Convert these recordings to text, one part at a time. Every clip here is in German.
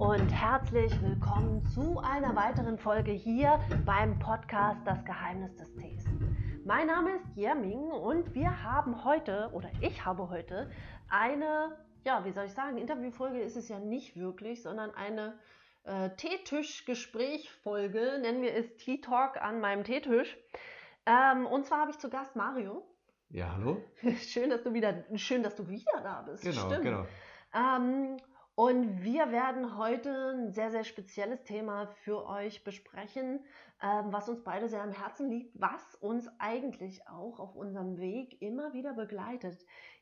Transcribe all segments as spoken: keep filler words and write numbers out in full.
und herzlich willkommen zu einer weiteren Folge hier beim Podcast Das Geheimnis des Tees. Mein Name ist Yemin und wir haben heute, oder ich habe heute, eine, ja, wie soll ich sagen, Interviewfolge ist es ja nicht wirklich, sondern eine äh, Teetisch-Gespräch-Folge, nennen wir es Tea Talk an meinem Teetisch. Ähm, und zwar habe ich zu Gast Mario. Ja, hallo. Schön, dass du wieder, schön, dass du wieder da bist. Genau, stimmt. Genau. Ähm, und wir werden heute ein sehr, sehr spezielles Thema für euch besprechen, ähm, was uns beide sehr am Herzen liegt, was uns eigentlich auch auf unserem Weg immer wieder begleitet.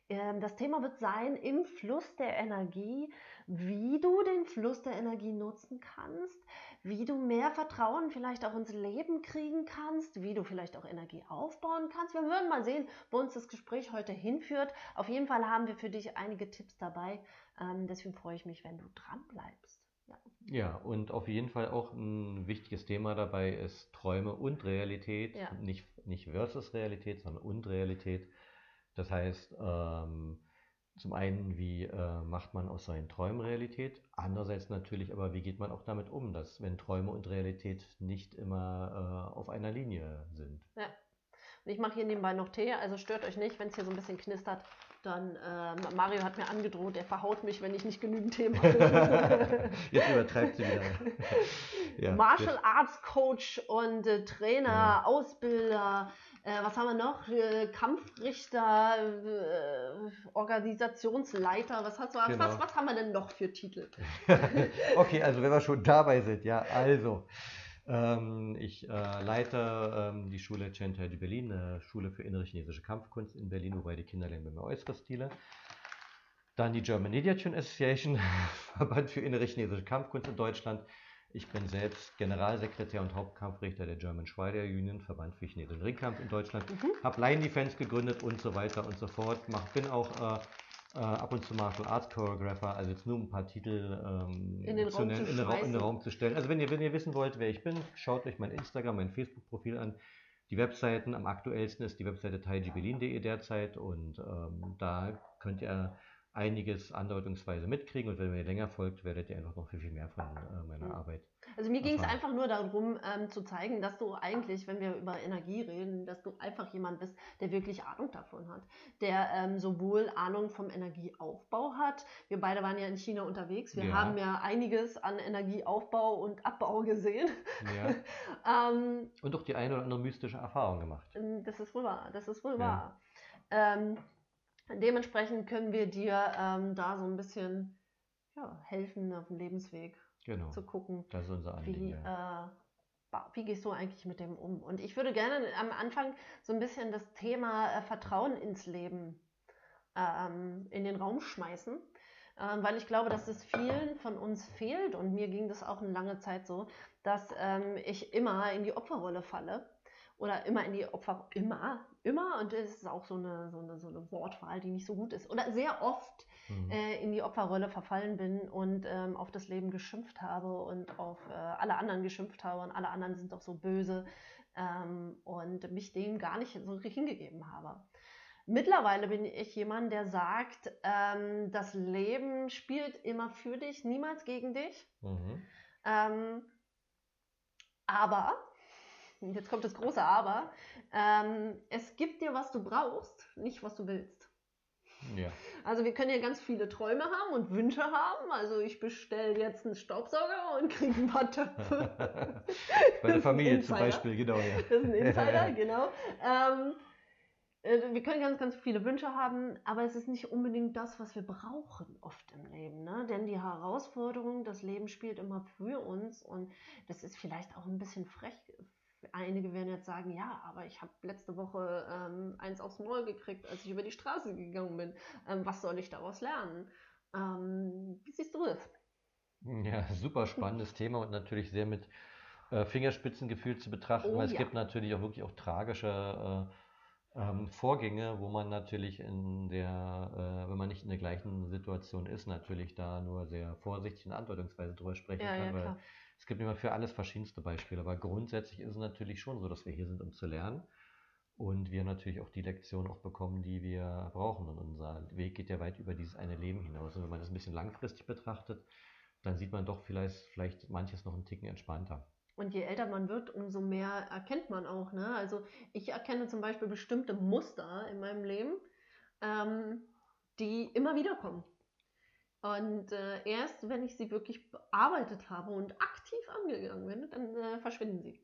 Ähm, das Thema wird sein, im Fluss der Energie, wie du den Fluss der Energie nutzen kannst, wie du mehr Vertrauen vielleicht auch ins Leben kriegen kannst, wie du vielleicht auch Energie aufbauen kannst. Wir würden mal sehen, wo uns das Gespräch heute hinführt. Auf jeden Fall haben wir für dich einige Tipps dabei. Ähm, deswegen freue ich mich, wenn du dran bleibst. Ja. Ja, und auf jeden Fall auch ein wichtiges Thema dabei ist Träume und Realität. Ja. Nicht, nicht versus Realität, sondern und Realität. Das heißt, ähm, zum einen, wie äh, macht man aus seinen Träumen Realität? Andererseits natürlich aber, wie geht man auch damit um, dass wenn Träume und Realität nicht immer äh, auf einer Linie sind? Ja, und ich mache hier nebenbei noch Tee, also stört euch nicht, wenn es hier so ein bisschen knistert. Dann, äh, Mario hat mir angedroht, er verhaut mich, wenn ich nicht genügend Tee mache. Jetzt übertreibt sie wieder. Ja, Martial jetzt. Arts Coach und äh, Trainer, ja. Ausbilder, Äh, was haben wir noch? Äh, Kampfrichter, äh, Organisationsleiter, was, hast du, genau. was, was haben wir denn noch für Titel? Okay, also wenn wir schon dabei sind, ja, also ähm, ich äh, leite ähm, die Schule Chen Tai de Berlin, eine Schule für innere chinesische Kampfkunst in Berlin, wobei die Kinder lernen mehr äußere Stile. Dann die German Nidia Association, Verband für innere chinesische Kampfkunst in Deutschland. Ich bin selbst Generalsekretär und Hauptkampfrichter der German Schweider Union, Verband für chinesischen Ringkampf in Deutschland. Mhm. Habe Lion Defense gegründet und so weiter und so fort. Mach, bin auch äh, äh, ab und zu Martial Arts Choreographer, also jetzt nur ein paar Titel ähm, in, den zu nennen, in, den Ra- in den Raum zu stellen. Also wenn ihr, wenn ihr wissen wollt, wer ich bin, schaut euch mein Instagram, mein Facebook-Profil an. Die Webseiten, am aktuellsten ist die Webseite taijiberlin punkt de derzeit und ähm, da könnt ihr einiges andeutungsweise mitkriegen und wenn ihr länger folgt, werdet ihr einfach noch viel, viel mehr von äh, meiner Arbeit. Also mir ging es einfach nur darum, ähm, zu zeigen, dass du eigentlich, wenn wir über Energie reden, dass du einfach jemand bist, der wirklich Ahnung davon hat, der ähm, sowohl Ahnung vom Energieaufbau hat. Wir beide waren ja in China unterwegs, wir ja. haben ja einiges an Energieaufbau und Abbau gesehen. Ja. ähm, und auch die eine oder andere mystische Erfahrung gemacht. Das ist wohl wahr, das ist wohl ja. wahr. Ähm, Dementsprechend können wir dir ähm, da so ein bisschen ja, helfen, auf dem Lebensweg genau. zu gucken, das ist unser Anliegen, wie, ja. äh, wie gehst du eigentlich mit dem um. Und ich würde gerne am Anfang so ein bisschen das Thema äh, Vertrauen ins Leben ähm, in den Raum schmeißen, ähm, weil ich glaube, dass es vielen von uns fehlt und mir ging das auch eine lange Zeit so, dass ähm, ich immer in die Opferrolle falle. Oder immer in die Opfer, immer, immer, und das ist auch so eine, so eine, so eine Wortwahl, die nicht so gut ist. Oder sehr oft mhm. äh, in die Opferrolle verfallen bin und ähm, auf das Leben geschimpft habe und auf äh, alle anderen geschimpft habe und alle anderen sind doch so böse ähm, und mich dem gar nicht so hingegeben habe. Mittlerweile bin ich jemand, der sagt, ähm, das Leben spielt immer für dich, niemals gegen dich. Mhm. Ähm, aber... Jetzt kommt das große Aber. Ähm, es gibt dir, was du brauchst, nicht was du willst. Ja. Also wir können ja ganz viele Träume haben und Wünsche haben. Also ich bestelle jetzt einen Staubsauger und kriege ein paar Töpfe. Bei der Familie zum Beispiel, genau. Ja. Das ist ein Insider, genau. Ähm, Wir können ganz, ganz viele Wünsche haben, aber es ist nicht unbedingt das, was wir brauchen oft im Leben, ne? Denn die Herausforderung, das Leben spielt immer für uns und das ist vielleicht auch ein bisschen frech. Einige werden jetzt sagen, ja, aber ich habe letzte Woche ähm, eins aufs Maul gekriegt, als ich über die Straße gegangen bin. Ähm, was soll ich daraus lernen? Ähm, wie siehst du das? Ja, super spannendes Thema und natürlich sehr mit äh, Fingerspitzengefühl zu betrachten, oh, weil es ja. gibt natürlich auch wirklich auch tragische äh, Ähm, Vorgänge, wo man natürlich in der, äh, wenn man nicht in der gleichen Situation ist, natürlich da nur sehr vorsichtig und andeutungsweise drüber sprechen ja, kann, ja, weil klar. es gibt immer für alles verschiedenste Beispiele, aber grundsätzlich ist es natürlich schon so, dass wir hier sind, um zu lernen und wir natürlich auch die Lektion auch bekommen, die wir brauchen und unser Weg geht ja weit über dieses eine Leben hinaus und wenn man das ein bisschen langfristig betrachtet, dann sieht man doch vielleicht, vielleicht manches noch einen Ticken entspannter. Und je älter man wird, umso mehr erkennt man auch, ne? Also ich erkenne zum Beispiel bestimmte Muster in meinem Leben, ähm, die immer wieder kommen. Und äh, erst wenn ich sie wirklich bearbeitet habe und aktiv angegangen bin, dann äh, verschwinden sie.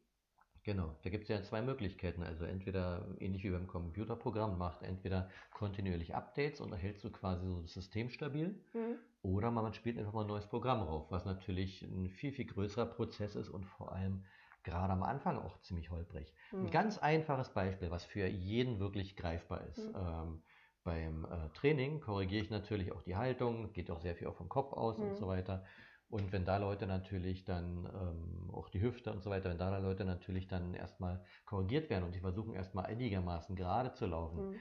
Genau, da gibt es ja zwei Möglichkeiten. Also entweder, ähnlich wie beim Computerprogramm, macht entweder kontinuierlich Updates und erhältst du quasi so das System stabil, mhm. oder man spielt einfach mal ein neues Programm rauf, was natürlich ein viel, viel größerer Prozess ist und vor allem gerade am Anfang auch ziemlich holprig. Mhm. Ein ganz einfaches Beispiel, was für jeden wirklich greifbar ist. Mhm. Ähm, beim äh, Training korrigiere ich natürlich auch die Haltung, geht auch sehr viel auch vom Kopf aus mhm. und so weiter. Und wenn da Leute natürlich dann, ähm, auch die Hüfte und so weiter, wenn da Leute natürlich dann erstmal korrigiert werden und die versuchen erstmal einigermaßen gerade zu laufen, mhm.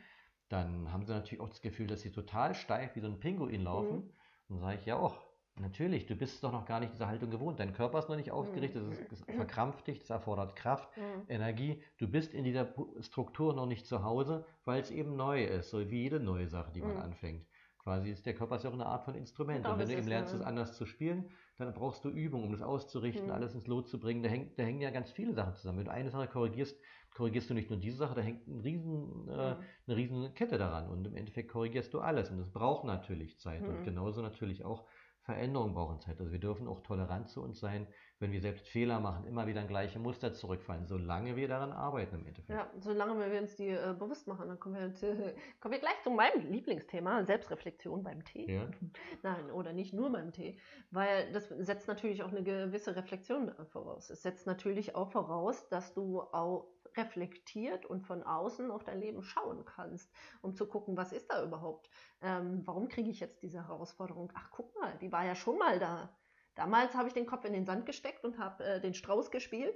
dann haben sie natürlich auch das Gefühl, dass sie total steif wie so ein Pinguin laufen. Mhm. Und dann sage ich, ja auch, natürlich, du bist doch noch gar nicht diese Haltung gewohnt. Dein Körper ist noch nicht ausgerichtet, es mhm. ist, ist verkrampft dich, es erfordert Kraft, mhm. Energie. Du bist in dieser Struktur noch nicht zu Hause, weil es eben neu ist, so wie jede neue Sache, die man mhm. anfängt. Quasi ist der Körper ist ja auch eine Art von Instrument. Glaube, und wenn du eben lernst, es anders zu spielen, dann brauchst du Übung, um das auszurichten, mhm. alles ins Lot zu bringen. Da, häng, da hängen ja ganz viele Sachen zusammen. Wenn du eine Sache korrigierst, korrigierst du nicht nur diese Sache, da hängt ein riesen, mhm. äh, eine riesen Kette daran. Und im Endeffekt korrigierst du alles. Und das braucht natürlich Zeit. Mhm. Und genauso natürlich auch Veränderungen brauchen Zeit. Also wir dürfen auch tolerant zu uns sein, wenn wir selbst Fehler machen, immer wieder in gleiche Muster zurückfallen, solange wir daran arbeiten im Endeffekt. Ja, solange wir uns die äh, bewusst machen, dann kommen wir, äh, kommen wir gleich zu meinem Lieblingsthema, Selbstreflexion beim Tee. Ja. Nein, oder nicht nur beim Tee, weil das setzt natürlich auch eine gewisse Reflexion voraus. Es setzt natürlich auch voraus, dass du auch reflektiert und von außen auf dein Leben schauen kannst, um zu gucken, was ist da überhaupt? Ähm, warum kriege ich jetzt diese Herausforderung? Ach, guck mal, die war ja schon mal da. Damals habe ich den Kopf in den Sand gesteckt und habe äh, den Strauß gespielt.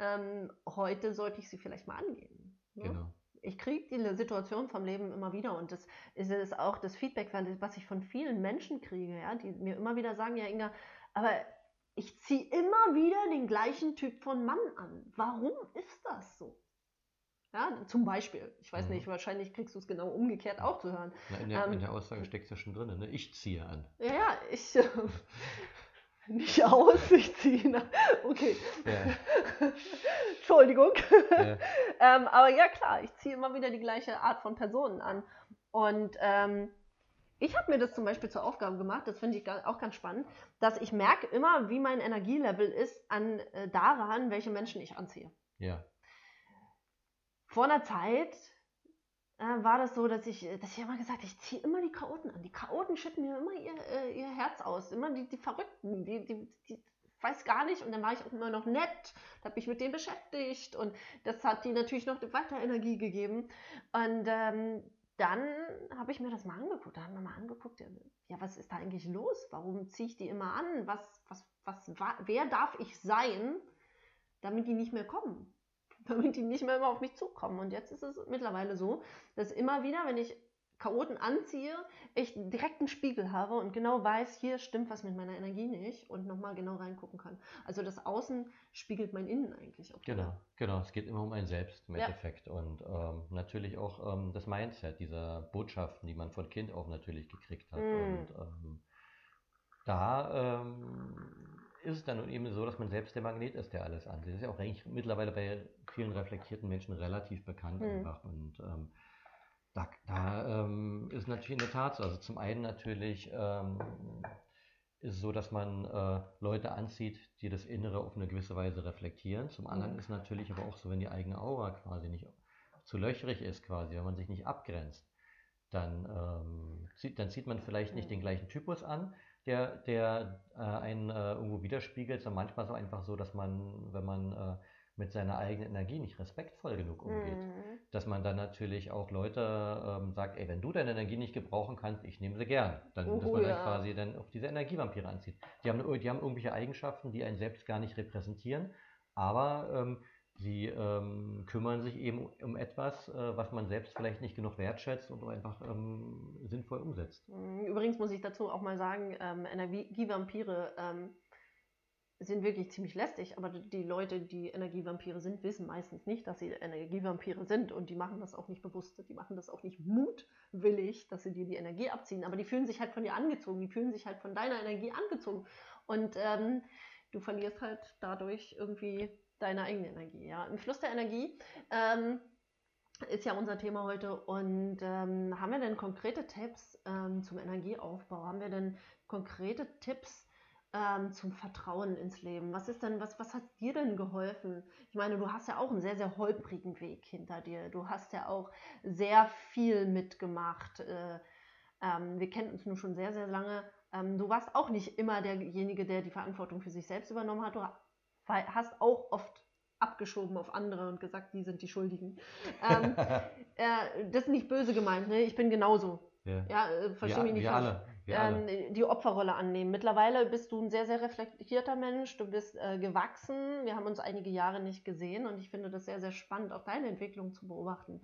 Ähm, heute sollte ich sie vielleicht mal angehen. Ne? Genau. Ich kriege diese Situation vom Leben immer wieder und das ist, ist auch das Feedback, was ich von vielen Menschen kriege, ja, die mir immer wieder sagen, ja Inga, aber ich ziehe immer wieder den gleichen Typ von Mann an. Warum ist das so? Ja, zum Beispiel. Ich weiß mhm. nicht, wahrscheinlich kriegst du es genau umgekehrt auch zu hören. Na, in, der, ähm, in der Aussage steckt es ja schon drin, ne? Ich ziehe an. Ja, ich... Äh, nicht aus, ich ziehe an. Okay. Ja. Entschuldigung. Ja. ähm, aber ja, klar, ich ziehe immer wieder die gleiche Art von Personen an. Und... Ähm, Ich habe mir das zum Beispiel zur Aufgabe gemacht, das finde ich auch ganz spannend, dass ich merke immer, wie mein Energielevel ist an äh, daran, welche Menschen ich anziehe. Ja. Vor einer Zeit äh, war das so, dass ich, dass ich immer gesagt habe, ich ziehe immer die Chaoten an. Die Chaoten schütten mir immer ihr, äh, ihr Herz aus, immer die, die Verrückten, die, die, die weiß gar nicht. Und dann war ich auch immer noch nett, habe mich mit denen beschäftigt und das hat die natürlich noch weiter Energie gegeben. Und ähm, dann habe ich mir das mal angeguckt, da haben wir mal angeguckt, ja, was ist da eigentlich los? Warum ziehe ich die immer an? Was, was, was, wer darf ich sein, damit die nicht mehr kommen? Damit die nicht mehr immer auf mich zukommen. Und jetzt ist es mittlerweile so, dass immer wieder, wenn ich Chaoten anziehe, ich direkt einen Spiegel habe und genau weiß, hier stimmt was mit meiner Energie nicht und nochmal genau reingucken kann. Also das Außen spiegelt mein Innen eigentlich auch. Genau, genau. Es geht immer um ein Selbst im ja. Endeffekt und ähm, natürlich auch ähm, das Mindset dieser Botschaften, die man von Kind auf natürlich gekriegt hat. Mhm. Und ähm, da ähm, ist es dann nun eben so, dass man selbst der Magnet ist, der alles ansieht. Das ist ja auch eigentlich mittlerweile bei vielen reflektierten Menschen relativ bekannt mhm. einfach und ähm, Da, da ähm, ist natürlich eine Tatsache. Also zum einen natürlich ähm, ist es so, dass man äh, Leute anzieht, die das Innere auf eine gewisse Weise reflektieren. Zum anderen ist natürlich aber auch so, wenn die eigene Aura quasi nicht zu löchrig ist, quasi, wenn man sich nicht abgrenzt, dann, ähm, zieht, dann zieht man vielleicht nicht den gleichen Typus an, der, der äh, einen äh, irgendwo widerspiegelt, sondern manchmal so einfach so, dass man, wenn man äh, mit seiner eigenen Energie nicht respektvoll genug umgeht. Mhm. Dass man dann natürlich auch Leute ähm, sagt, ey, wenn du deine Energie nicht gebrauchen kannst, ich nehme sie gern. Dann, oh, dass man ja. dann quasi dann auf diese Energievampire anzieht. Die haben, die haben irgendwelche Eigenschaften, die einen selbst gar nicht repräsentieren, aber ähm, sie ähm, kümmern sich eben um etwas, äh, was man selbst vielleicht nicht genug wertschätzt und einfach ähm, sinnvoll umsetzt. Übrigens muss ich dazu auch mal sagen, ähm, Energievampire ähm sind wirklich ziemlich lästig, aber die Leute, die Energievampire sind, wissen meistens nicht, dass sie Energievampire sind und die machen das auch nicht bewusst, die machen das auch nicht mutwillig, dass sie dir die Energie abziehen, aber die fühlen sich halt von dir angezogen, die fühlen sich halt von deiner Energie angezogen Und ähm, du verlierst halt dadurch irgendwie deine eigene Energie. Ja? Im Fluss der Energie ähm, ist ja unser Thema heute. Und ähm, haben wir denn konkrete Tipps ähm, zum Energieaufbau? Haben wir denn konkrete Tipps ähm, zum Vertrauen ins Leben? Was ist denn, was, was hat dir denn geholfen? Ich meine, du hast ja auch einen sehr, sehr holprigen Weg hinter dir. Du hast ja auch sehr viel mitgemacht. Äh, ähm, wir kennen uns nun schon sehr, sehr lange. Ähm, du warst auch nicht immer derjenige, der die Verantwortung für sich selbst übernommen hat. Du hast auch oft abgeschoben auf andere und gesagt, die sind die Schuldigen. ähm, äh, das ist nicht böse gemeint, ne? Ich bin genauso. Yeah. Ja, äh, verstehe mich nicht falsch. Ähm, die Opferrolle annehmen. Mittlerweile bist du ein sehr, sehr reflektierter Mensch. Du bist äh, gewachsen. Wir haben uns einige Jahre nicht gesehen und ich finde das sehr, sehr spannend, auch deine Entwicklung zu beobachten.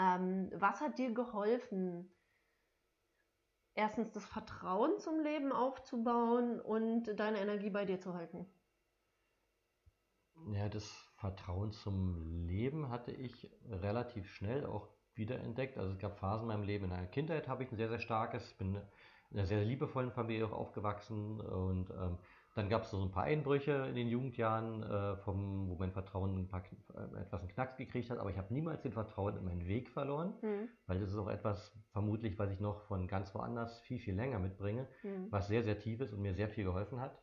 Ähm, was hat dir geholfen? Erstens das Vertrauen zum Leben aufzubauen und deine Energie bei dir zu halten. Ja, das Vertrauen zum Leben hatte ich relativ schnell auch wiederentdeckt. Also es gab Phasen in meinem Leben. In der Kindheit habe ich ein sehr, sehr starkes, bin in einer sehr, sehr liebevollen Familie auch aufgewachsen. Und ähm, dann gab es so ein paar Einbrüche in den Jugendjahren, äh, vom, wo mein Vertrauen ein paar, äh, etwas einen Knacks gekriegt hat. Aber ich habe niemals den Vertrauen in meinen Weg verloren, mhm. weil das ist auch etwas vermutlich, was ich noch von ganz woanders viel, viel länger mitbringe, mhm. was sehr, sehr tief ist und mir sehr viel geholfen hat.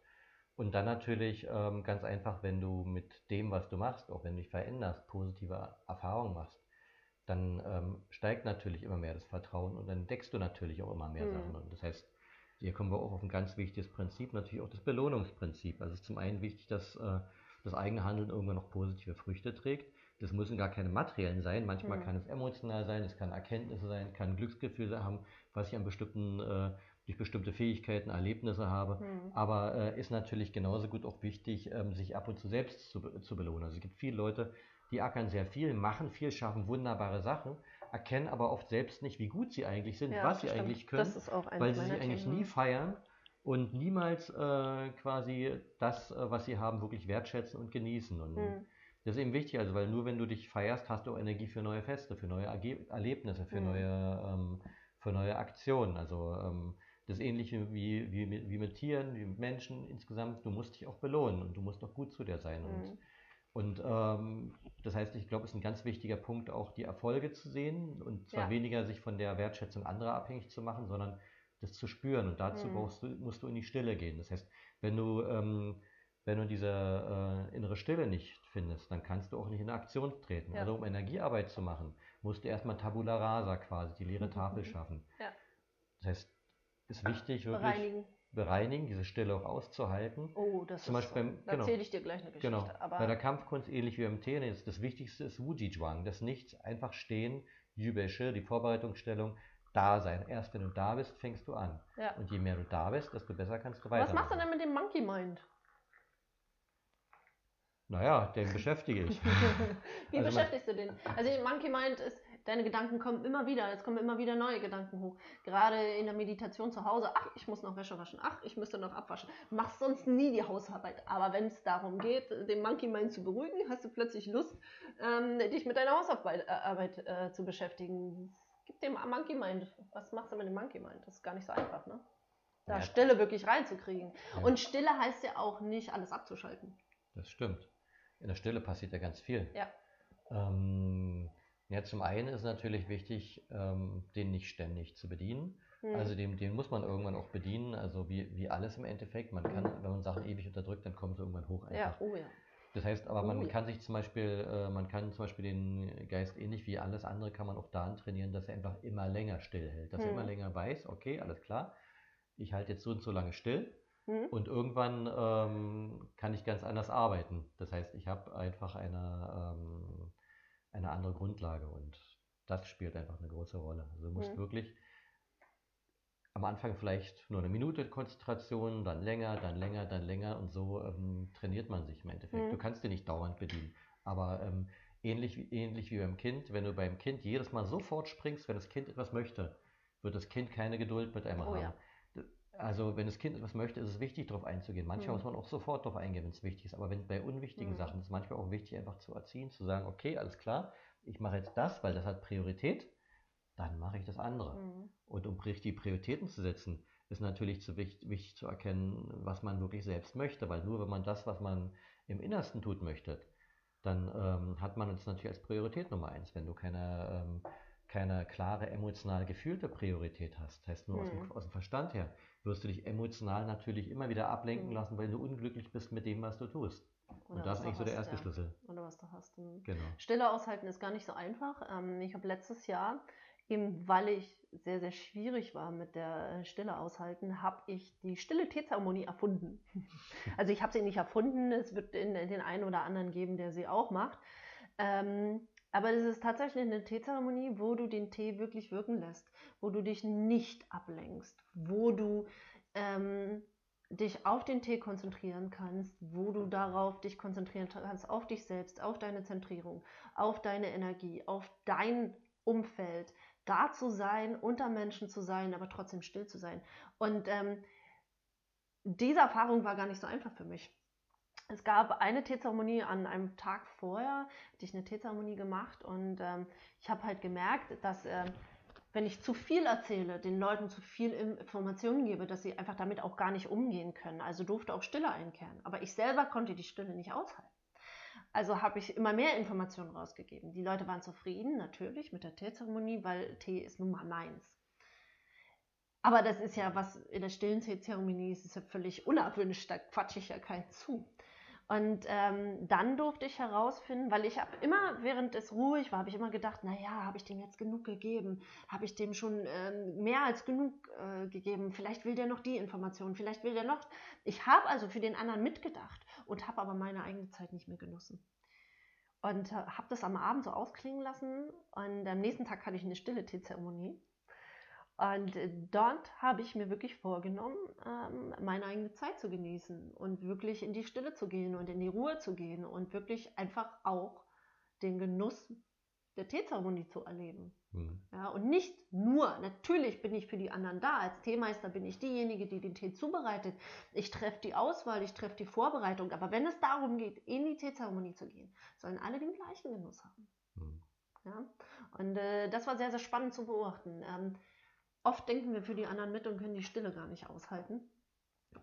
Und dann natürlich ähm, ganz einfach, wenn du mit dem, was du machst, auch wenn du dich veränderst, positive Erfahrungen machst, dann ähm, steigt natürlich immer mehr das Vertrauen und dann entdeckst du natürlich auch immer mehr mhm. Sachen. Und das heißt, hier kommen wir auch auf ein ganz wichtiges Prinzip, natürlich auch das Belohnungsprinzip. Also es ist zum einen wichtig, dass äh, das eigene Handeln irgendwann noch positive Früchte trägt. Das müssen gar keine materiellen sein. Manchmal mhm. kann es emotional sein, es kann Erkenntnisse sein, kann Glücksgefühle haben, was ich an bestimmten, äh, durch bestimmte Fähigkeiten, Erlebnisse habe. Mhm. Aber äh, ist natürlich genauso gut auch wichtig, ähm, sich ab und zu selbst zu, zu belohnen. Also es gibt viele Leute, die ackern sehr viel, machen viel, schaffen wunderbare Sachen, erkennen aber oft selbst nicht, wie gut sie eigentlich sind, ja, was sie stimmt. eigentlich können, weil sie sich eigentlich nie feiern und niemals äh, quasi das, äh, was sie haben, wirklich wertschätzen und genießen. Und hm. das ist eben wichtig, also weil nur wenn du dich feierst, hast du auch Energie für neue Feste, für neue Erge- Erlebnisse, für, hm. neue, ähm, für neue Aktionen. Also ähm, das Ähnliche wie, wie, wie mit Tieren, wie mit Menschen insgesamt, du musst dich auch belohnen und du musst auch gut zu dir sein. Hm. Und Und ähm, das heißt, ich glaube, es ist ein ganz wichtiger Punkt, auch die Erfolge zu sehen und zwar ja. weniger sich von der Wertschätzung anderer abhängig zu machen, sondern das zu spüren. Und dazu mhm. brauchst du, musst du in die Stille gehen. Das heißt, wenn du, ähm, wenn du diese äh, innere Stille nicht findest, dann kannst du auch nicht in Aktion treten. Ja. Also um Energiearbeit zu machen, musst du erstmal Tabula rasa quasi, die leere mhm. Tafel schaffen. Ja. Das heißt, es ist wichtig, wirklich... Bereinigen. bereinigen, diese Stille auch auszuhalten. Oh, das Zum ist Beispiel, so. Da genau, erzähle ich dir gleich eine Geschichte. Genau, aber bei der Kampfkunst, ähnlich wie im Tee, das Wichtigste ist Wujijuang, das Nichts, einfach stehen, Yubeshe, die Vorbereitungsstellung, da sein. Erst wenn du da bist, fängst du an. Ja. Und je mehr du da bist, desto besser kannst du weitermachen. Was machst du denn mit dem Monkey Mind? Naja, den beschäftige ich. Wie also beschäftigst man, du den? Also Monkey Mind ist, deine Gedanken kommen immer wieder, es kommen immer wieder neue Gedanken hoch. Gerade in der Meditation zu Hause, ach, ich muss noch Wäsche waschen, ach, ich müsste noch abwaschen. Machst sonst nie die Hausarbeit. Aber wenn es darum geht, den Monkey Mind zu beruhigen, hast du plötzlich Lust, ähm, dich mit deiner Hausarbeit äh, Arbeit, äh, zu beschäftigen. Gib dem Monkey Mind, was machst du mit dem Monkey Mind? Das ist gar nicht so einfach, ne? Da ja. Stille wirklich reinzukriegen. Ja. Und Stille heißt ja auch nicht, alles abzuschalten. Das stimmt. In der Stille passiert ja ganz viel. Ja. Ähm... Ja, zum einen ist natürlich wichtig, ähm, den nicht ständig zu bedienen. Mhm. Also den, den muss man irgendwann auch bedienen, also wie, wie alles im Endeffekt. Man kann, wenn man Sachen ewig unterdrückt, dann kommt sie irgendwann hoch einfach. Ja, oh ja. Das heißt, aber oh man ja. kann sich zum Beispiel, äh, man kann zum Beispiel den Geist ähnlich wie alles andere, kann man auch daran trainieren, dass er einfach immer länger still hält. Dass mhm. er immer länger weiß, okay, alles klar, ich halte jetzt so und so lange still. Und irgendwann ähm, kann ich ganz anders arbeiten. Das heißt, ich habe einfach eine... Ähm, eine andere Grundlage und das spielt einfach eine große Rolle. Also du musst mhm. wirklich am Anfang vielleicht nur eine Minute Konzentration, dann länger, dann länger, dann länger und so ähm, trainiert man sich im Endeffekt. Mhm. Du kannst dir nicht dauernd bedienen, aber ähm, ähnlich, ähnlich wie beim Kind, wenn du beim Kind jedes Mal sofort springst, wenn das Kind etwas möchte, wird das Kind keine Geduld mit einem oh, haben. Ja. Also wenn das Kind etwas möchte, ist es wichtig, darauf einzugehen. Manchmal mhm. muss man auch sofort darauf eingehen, wenn es wichtig ist. Aber wenn bei unwichtigen mhm. Sachen ist es manchmal auch wichtig, einfach zu erziehen, zu sagen, okay, alles klar, ich mache jetzt das, weil das hat Priorität, dann mache ich das andere. Mhm. Und um die Prioritäten zu setzen, ist natürlich zu wichtig, wichtig zu erkennen, was man wirklich selbst möchte, weil nur wenn man das, was man im Innersten tut, möchte, dann ähm, hat man es natürlich als Priorität Nummer eins. Wenn du keine, ähm, keine klare, emotional gefühlte Priorität hast, heißt nur mhm. aus, dem, aus dem Verstand her, wirst du dich emotional natürlich immer wieder ablenken mhm. lassen, weil du unglücklich bist mit dem, was du tust. Oder und das ist eigentlich so der erste ja. Schlüssel. Oder was du hast. Genau. Stille aushalten ist gar nicht so einfach. Ich habe letztes Jahr, eben weil ich sehr, sehr schwierig war mit der Stille aushalten, habe ich die stille Teezeremonie erfunden. Also ich habe sie nicht erfunden, es wird in, in den einen oder anderen geben, der sie auch macht. Ähm, aber es ist tatsächlich eine Teezeremonie, wo du den Tee wirklich wirken lässt, wo du dich nicht ablenkst, wo du ähm, dich auf den Tee konzentrieren kannst, wo du darauf dich konzentrieren kannst, auf dich selbst, auf deine Zentrierung, auf deine Energie, auf dein Umfeld, da zu sein, unter Menschen zu sein, aber trotzdem still zu sein. Und ähm, diese Erfahrung war gar nicht so einfach für mich. Es gab eine Teezeremonie an einem Tag vorher, hatte ich eine Teezeremonie gemacht und ähm, ich habe halt gemerkt, dass ähm, wenn ich zu viel erzähle, den Leuten zu viel Informationen gebe, dass sie einfach damit auch gar nicht umgehen können. Also durfte auch Stille einkehren. Aber ich selber konnte die Stille nicht aushalten. Also habe ich immer mehr Informationen rausgegeben. Die Leute waren zufrieden, natürlich, mit der Teezeremonie, weil Tee ist nun mal meins. Aber das ist ja was, in der stillen Teezeremonie ist es ja völlig unerwünscht, da quatsche ich ja keinen zu. Und ähm, dann durfte ich herausfinden, weil ich habe immer, während es ruhig war, habe ich immer gedacht, naja, habe ich dem jetzt genug gegeben? Habe ich dem schon ähm, mehr als genug äh, gegeben? Vielleicht will der noch die Information, vielleicht will der noch... Ich habe also für den anderen mitgedacht und habe aber meine eigene Zeit nicht mehr genossen. Und äh, habe das am Abend so ausklingen lassen und am nächsten Tag hatte ich eine stille Teezeremonie. Und dort habe ich mir wirklich vorgenommen, meine eigene Zeit zu genießen und wirklich in die Stille zu gehen und in die Ruhe zu gehen und wirklich einfach auch den Genuss der Teezeremonie zu erleben. Mhm. Ja, und nicht nur, natürlich bin ich für die anderen da, als Teemeister bin ich diejenige, die den Tee zubereitet. Ich treffe die Auswahl, ich treffe die Vorbereitung, aber wenn es darum geht, in die Teezeremonie zu gehen, sollen alle den gleichen Genuss haben. Mhm. Ja? Und äh, das war sehr, sehr spannend zu beobachten. Ähm, Oft denken wir für die anderen mit und können die Stille gar nicht aushalten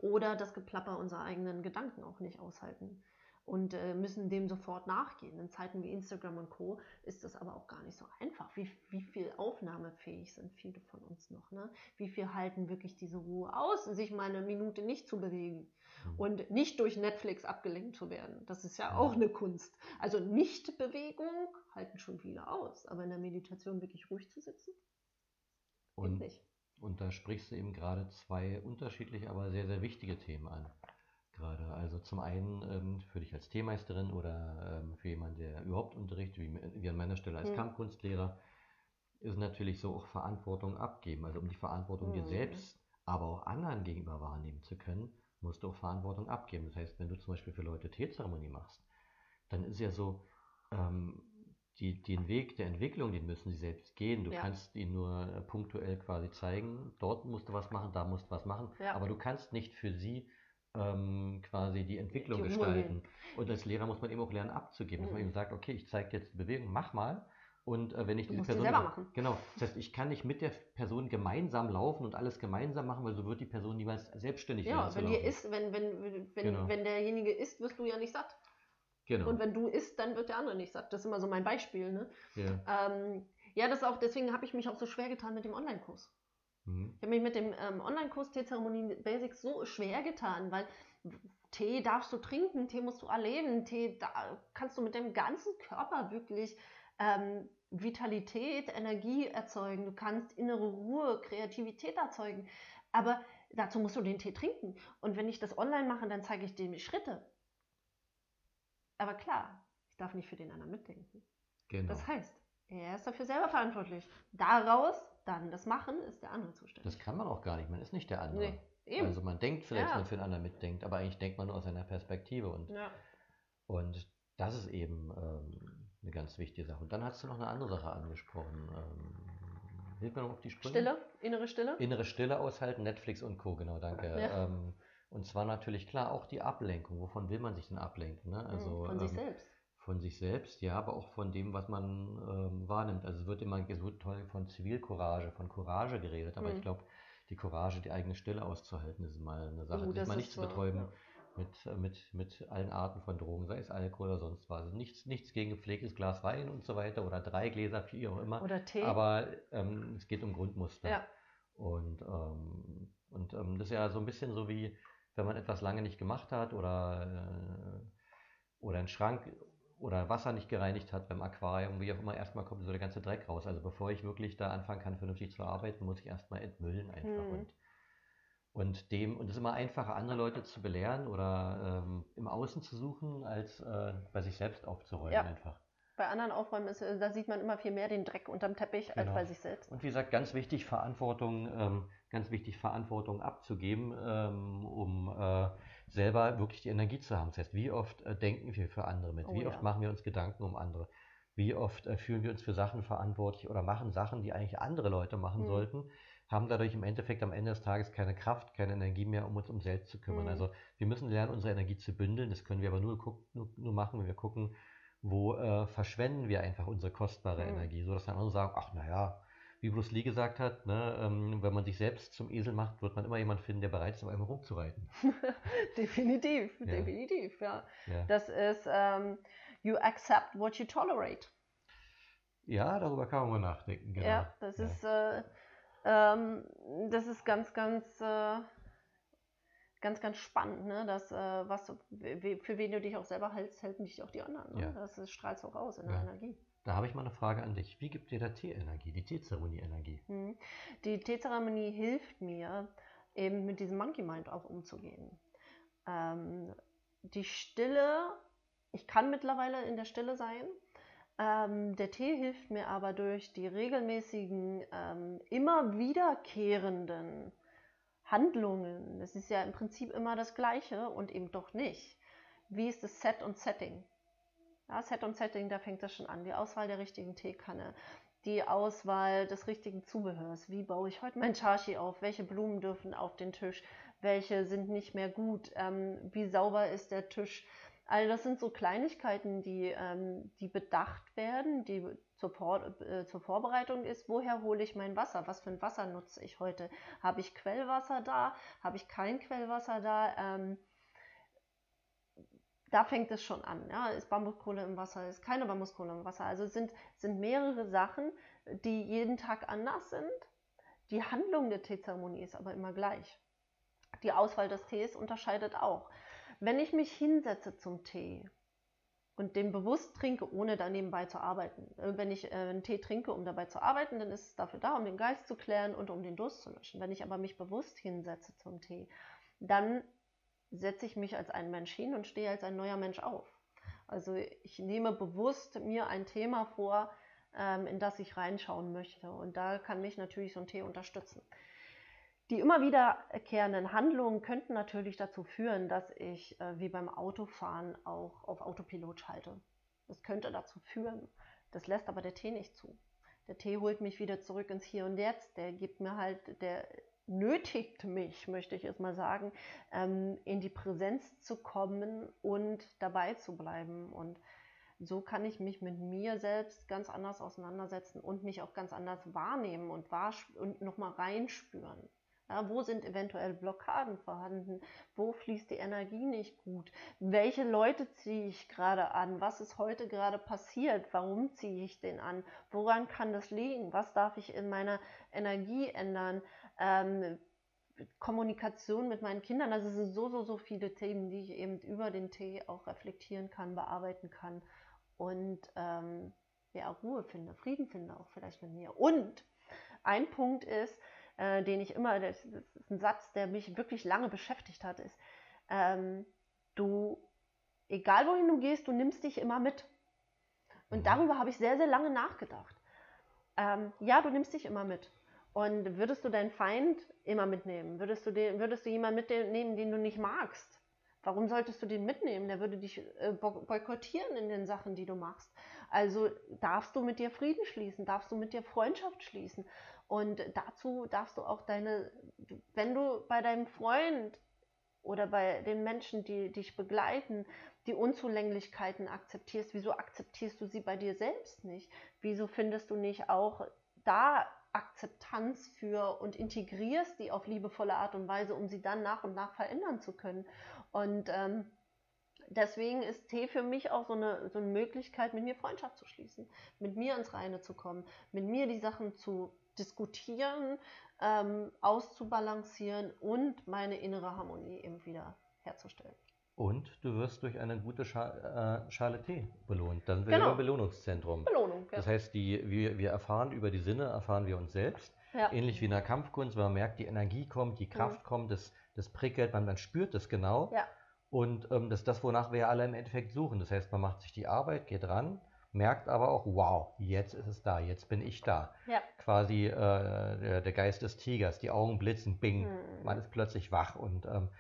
oder das Geplapper unserer eigenen Gedanken auch nicht aushalten und äh, müssen dem sofort nachgehen. In Zeiten wie Instagram und Co. ist das aber auch gar nicht so einfach, wie, wie viel aufnahmefähig sind viele von uns noch. Ne? Wie viel halten wirklich diese Ruhe aus, sich mal eine Minute nicht zu bewegen und nicht durch Netflix abgelenkt zu werden. Das ist ja auch eine Kunst. Also Nichtbewegung halten schon viele aus, aber in der Meditation wirklich ruhig zu sitzen. Und, und da sprichst du eben gerade zwei unterschiedliche, aber sehr, sehr wichtige Themen an. Gerade, also zum einen ähm, für dich als Teemeisterin oder ähm, für jemanden, der überhaupt unterrichtet, wie, wie an meiner Stelle als mhm. Kampfkunstlehrer, ist natürlich so auch Verantwortung abgeben. Also um die Verantwortung mhm. dir selbst, aber auch anderen gegenüber wahrnehmen zu können, musst du auch Verantwortung abgeben. Das heißt, wenn du zum Beispiel für Leute Teezeremonie machst, dann ist ja so... Ähm, Die, den Weg der Entwicklung, den müssen sie selbst gehen. Du ja. kannst ihn nur punktuell quasi zeigen. Dort musst du was machen, da musst du was machen. Ja. Aber du kannst nicht für sie ähm, quasi die Entwicklung die gestalten. Und als Lehrer muss man eben auch lernen abzugeben. Mhm. Dass man eben sagt, okay, ich zeige dir jetzt die Bewegung, mach mal. Und äh, wenn ich du diese Person... selber machen. Genau. Das heißt, ich kann nicht mit der Person gemeinsam laufen und alles gemeinsam machen, weil so wird die Person niemals selbstständig werden. Ja, wenn, dir ist, wenn, wenn, wenn, wenn, genau. wenn derjenige isst, wirst du ja nicht satt. Genau. Und wenn du isst, dann wird der andere nicht satt. Das ist immer so mein Beispiel. Ne? Yeah. Ähm, ja, das auch. Deswegen habe ich mich auch so schwer getan mit dem Online-Kurs. Mhm. Ich habe mich mit dem ähm, Online-Kurs Teezeremonie Basics so schwer getan, weil Tee darfst du trinken, Tee musst du erleben, Tee da kannst du mit deinem ganzen Körper wirklich ähm, Vitalität, Energie erzeugen, du kannst innere Ruhe, Kreativität erzeugen. Aber dazu musst du den Tee trinken. Und wenn ich das online mache, dann zeige ich dir die Schritte. Aber klar, ich darf nicht für den anderen mitdenken. Genau. Das heißt, er ist dafür selber verantwortlich. Daraus dann das Machen ist der andere zuständig. Das kann man auch gar nicht, man ist nicht der andere. Nee, eben. Also man denkt vielleicht, ja. dass man für den anderen mitdenkt, aber eigentlich denkt man nur aus seiner Perspektive. Und, ja. und das ist eben ähm, eine ganz wichtige Sache. Und dann hast du noch eine andere Sache angesprochen. Ähm, hilft mir noch auf die Sprünge? Stille, innere Stille. Innere Stille aushalten, Netflix und Co., genau, danke. Ja. Ähm, Und zwar natürlich klar auch die Ablenkung. Wovon will man sich denn ablenken? Ne? Also, von sich ähm, selbst. Von sich selbst, ja, aber auch von dem, was man ähm, wahrnimmt. Also es wird immer so toll von Zivilcourage, von Courage geredet. Aber mhm. ich glaube, die Courage, die eigene Stille auszuhalten, ist mal eine Sache, oh, die man nicht zu betäuben mit, mit, mit allen Arten von Drogen, sei es Alkohol oder sonst was. Also nichts, nichts gegen gepflegtes Glas Wein und so weiter oder drei Gläser, vier, auch immer. Oder Tee. Aber ähm, es geht um Grundmuster. Ja. Und, ähm, und ähm, das ist ja so ein bisschen so wie, wenn man etwas lange nicht gemacht hat oder, äh, oder einen Schrank oder Wasser nicht gereinigt hat beim Aquarium, wie auch immer, erstmal kommt so der ganze Dreck raus. Also bevor ich wirklich da anfangen kann, vernünftig zu arbeiten, muss ich erstmal entmüllen einfach. Hm. Und, und dem, und es ist immer einfacher, andere Leute zu belehren oder ähm, im Außen zu suchen, als äh, bei sich selbst aufzuräumen, ja, einfach. Bei anderen aufräumen ist, da sieht man immer viel mehr den Dreck unterm Teppich, genau, als bei sich selbst. Und wie gesagt, ganz wichtig, Verantwortung, ähm, ganz wichtig, Verantwortung abzugeben, ähm, um äh, selber wirklich die Energie zu haben. Das heißt, wie oft äh, denken wir für andere mit? Oh, wie oft ja. machen wir uns Gedanken um andere? Wie oft äh, fühlen wir uns für Sachen verantwortlich oder machen Sachen, die eigentlich andere Leute machen hm. sollten, haben dadurch im Endeffekt am Ende des Tages keine Kraft, keine Energie mehr, um uns um selbst zu kümmern. Hm. Also wir müssen lernen, unsere Energie zu bündeln. Das können wir aber nur, guck, nur, nur machen, wenn wir gucken, wo äh, verschwenden wir einfach unsere kostbare mhm. Energie, sodass dann andere sagen, ach naja, wie Bruce Lee gesagt hat, ne, ähm, wenn man sich selbst zum Esel macht, wird man immer jemanden finden, der bereit ist, auf einem rumzureiten. Definitiv, ja. definitiv, ja. ja. Das ist, ähm, you accept what you tolerate. Ja, darüber kann man nachdenken, genau. Ja, das ja. ist, äh, ähm, das ist ganz, ganz, äh, ganz, ganz spannend, ne? Dass, äh, was du, we, für wen du dich auch selber hältst, halten dich auch die anderen. Ne? Ja. Das ist, strahlst du auch aus in ja. der Energie. Da habe ich mal eine Frage an dich. Wie gibt dir der Tee Energie, die Teezeremonie Energie? Hm. Die Teezeremonie hilft mir, eben mit diesem Monkey Mind auch umzugehen. Ähm, die Stille, ich kann mittlerweile in der Stille sein. Ähm, der Tee hilft mir aber durch die regelmäßigen, ähm, immer wiederkehrenden Handlungen, das ist ja im Prinzip immer das Gleiche und eben doch nicht. Wie ist das Set und Setting? Ja, Set und Setting, da fängt das schon an. Die Auswahl der richtigen Teekanne, die Auswahl des richtigen Zubehörs. Wie baue ich heute mein Chashi auf? Welche Blumen dürfen auf den Tisch? Welche sind nicht mehr gut? Ähm, wie sauber ist der Tisch? Also das sind so Kleinigkeiten, die, ähm, die bedacht werden, die zur, Por- äh, zur Vorbereitung ist. Woher hole ich mein Wasser? Was für ein Wasser nutze ich heute? Habe ich Quellwasser da? Habe ich kein Quellwasser da? Ähm, da fängt es schon an. Ja? Ist Bambuskohle im Wasser? Ist keine Bambuskohle im Wasser? Also es sind, sind mehrere Sachen, die jeden Tag anders sind. Die Handlung der Teezeremonie ist aber immer gleich. Die Auswahl des Tees unterscheidet auch. Wenn ich mich hinsetze zum Tee und den bewusst trinke, ohne da nebenbei zu arbeiten, wenn ich einen Tee trinke, um dabei zu arbeiten, dann ist es dafür da, um den Geist zu klären und um den Durst zu löschen. Wenn ich aber mich bewusst hinsetze zum Tee, dann setze ich mich als ein Mensch hin und stehe als ein neuer Mensch auf. Also ich nehme bewusst mir ein Thema vor, in das ich reinschauen möchte. Und da kann mich natürlich so ein Tee unterstützen. Die immer wiederkehrenden Handlungen könnten natürlich dazu führen, dass ich äh, wie beim Autofahren auch auf Autopilot schalte. Das könnte dazu führen. Das lässt aber der Tee nicht zu. Der Tee holt mich wieder zurück ins Hier und Jetzt. Der gibt mir halt, der nötigt mich, möchte ich jetzt mal sagen, ähm, in die Präsenz zu kommen und dabei zu bleiben. Und so kann ich mich mit mir selbst ganz anders auseinandersetzen und mich auch ganz anders wahrnehmen und, wahrsp- und nochmal reinspüren. Ja, wo sind eventuell Blockaden vorhanden? Wo fließt die Energie nicht gut? Welche Leute ziehe ich gerade an? Was ist heute gerade passiert? Warum ziehe ich den an? Woran kann das liegen? Was darf ich in meiner Energie ändern? Ähm, Kommunikation mit meinen Kindern. Also es sind so, so, so viele Themen, die ich eben über den Tee auch reflektieren kann, bearbeiten kann und ähm, ja, Ruhe finde, Frieden finde auch vielleicht mit mir. Und ein Punkt ist, Äh, den ich immer, das ist ein Satz, der mich wirklich lange beschäftigt hat, ist, ähm, du, egal wohin du gehst, du nimmst dich immer mit. Und darüber habe ich sehr, sehr lange nachgedacht. Ähm, ja, du nimmst dich immer mit. Und würdest du deinen Feind immer mitnehmen? Würdest du, den, würdest du jemanden mitnehmen, den du nicht magst? Warum solltest du den mitnehmen? Der würde dich äh, boykottieren in den Sachen, die du machst. Also darfst du mit dir Frieden schließen, darfst du mit dir Freundschaft schließen. Und dazu darfst du auch deine, wenn du bei deinem Freund oder bei den Menschen, die, die dich begleiten, die Unzulänglichkeiten akzeptierst, wieso akzeptierst du sie bei dir selbst nicht? Wieso findest du nicht auch da Akzeptanz für und integrierst die auf liebevolle Art und Weise, um sie dann nach und nach verändern zu können. Und ähm, deswegen ist Tee für mich auch so eine, so eine Möglichkeit, mit mir Freundschaft zu schließen, mit mir ins Reine zu kommen, mit mir die Sachen zu diskutieren, ähm, auszubalancieren und meine innere Harmonie eben wieder herzustellen. Und du wirst durch eine gute Scha- äh, Schale Tee belohnt. Dann wird genau. Belohnungszentrum. Belohnung, ja. Das heißt, die, wir, wir erfahren über die Sinne, erfahren wir uns selbst. Ja. Ähnlich wie in der Kampfkunst, man merkt, die Energie kommt, die Kraft mhm. kommt, das, das prickelt, man, man spürt das genau. Ja. Und ähm, das ist das, wonach wir alle im Endeffekt suchen. Das heißt, man macht sich die Arbeit, geht ran, merkt aber auch, wow, jetzt ist es da, jetzt bin ich da. Ja. Quasi äh, der, der Geist des Tigers, die Augen blitzen, bing, mhm. man ist plötzlich wach und ähm,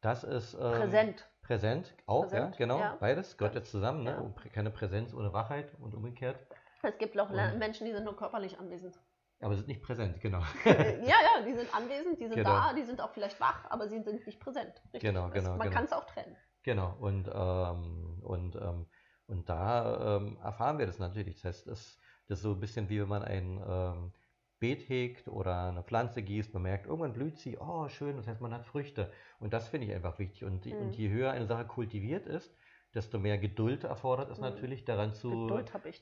das ist... Ähm, präsent. Präsent, auch, präsent, ja, genau, ja. Beides gehört jetzt zusammen, ne? Ja. Keine Präsenz ohne Wachheit und umgekehrt. Es gibt auch und Menschen, die sind nur körperlich anwesend. Aber sind nicht präsent, genau. Ja, ja, die sind anwesend, die sind genau. da, die sind auch vielleicht wach, aber sie sind nicht präsent. Richtig. Genau, genau. Das, man genau. kann es auch trennen. Genau, und, ähm, und, ähm, und da ähm, erfahren wir das natürlich. Das heißt, das, das ist so ein bisschen wie wenn man ein ähm, Beet hegt oder eine Pflanze gießt, man merkt, irgendwann blüht sie, oh schön, das heißt, man hat Früchte. Und das finde ich einfach wichtig. Und, mhm. und je höher eine Sache kultiviert ist, desto mehr Geduld erfordert es mhm. natürlich, daran zu,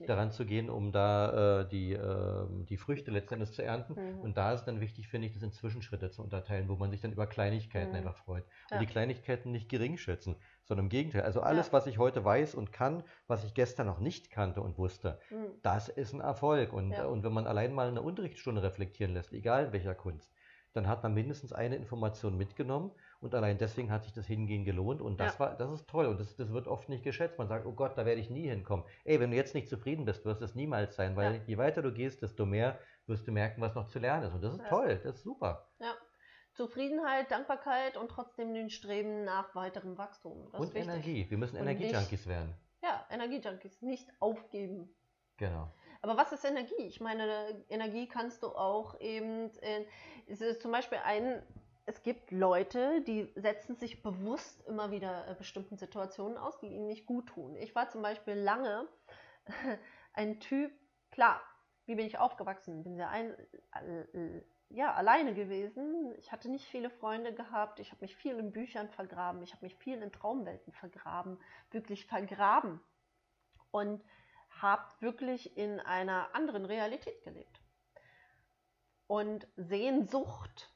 daran zu gehen, um da äh, die, äh, die Früchte letztendlich zu ernten. Mhm. Und da ist dann wichtig, finde ich, das in Zwischenschritte zu unterteilen, wo man sich dann über Kleinigkeiten mhm. einfach freut. Ja. Und die Kleinigkeiten nicht gering schätzen, sondern im Gegenteil. Also alles, ja. was ich heute weiß und kann, was ich gestern noch nicht kannte und wusste, mhm. das ist ein Erfolg. Und, ja. und wenn man allein mal eine Unterrichtsstunde reflektieren lässt, egal in welcher Kunst, dann hat man mindestens eine Information mitgenommen und allein deswegen hat sich das Hingehen gelohnt und das ja. war, das ist toll und das, das wird oft nicht geschätzt. Man sagt, oh Gott, da werde ich nie hinkommen. Ey, wenn du jetzt nicht zufrieden bist, wirst du es niemals sein, weil ja. je weiter du gehst, desto mehr wirst du merken, was noch zu lernen ist und das ist ja. toll, das ist super. Ja. Zufriedenheit, Dankbarkeit und trotzdem den Streben nach weiterem Wachstum. Das und ist Energie, wir müssen Energiejunkies werden. Ja, Energiejunkies, nicht aufgeben. Genau. Aber was ist Energie? Ich meine, Energie kannst du auch eben, in, es ist zum Beispiel ein, es gibt Leute, die setzen sich bewusst immer wieder bestimmten Situationen aus, die ihnen nicht gut tun. Ich war zum Beispiel lange ein Typ, klar, wie bin ich aufgewachsen? Bin sehr ein, ja, alleine gewesen, ich hatte nicht viele Freunde gehabt, ich habe mich viel in Büchern vergraben, ich habe mich viel in Traumwelten vergraben, wirklich vergraben. Und habe wirklich in einer anderen Realität gelebt. Und Sehnsucht,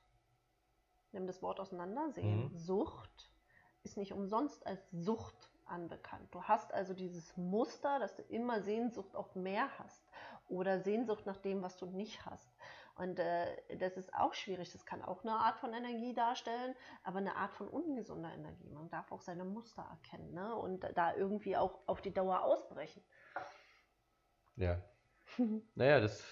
nimm das Wort auseinander, Sehnsucht mhm. ist nicht umsonst als Sucht anbekannt. Du hast also dieses Muster, dass du immer Sehnsucht auf mehr hast oder Sehnsucht nach dem, was du nicht hast. Und äh, das ist auch schwierig, das kann auch eine Art von Energie darstellen, aber eine Art von ungesunder Energie. Man darf auch seine Muster erkennen, ne? Und da irgendwie auch auf die Dauer ausbrechen. Ja. Naja, das,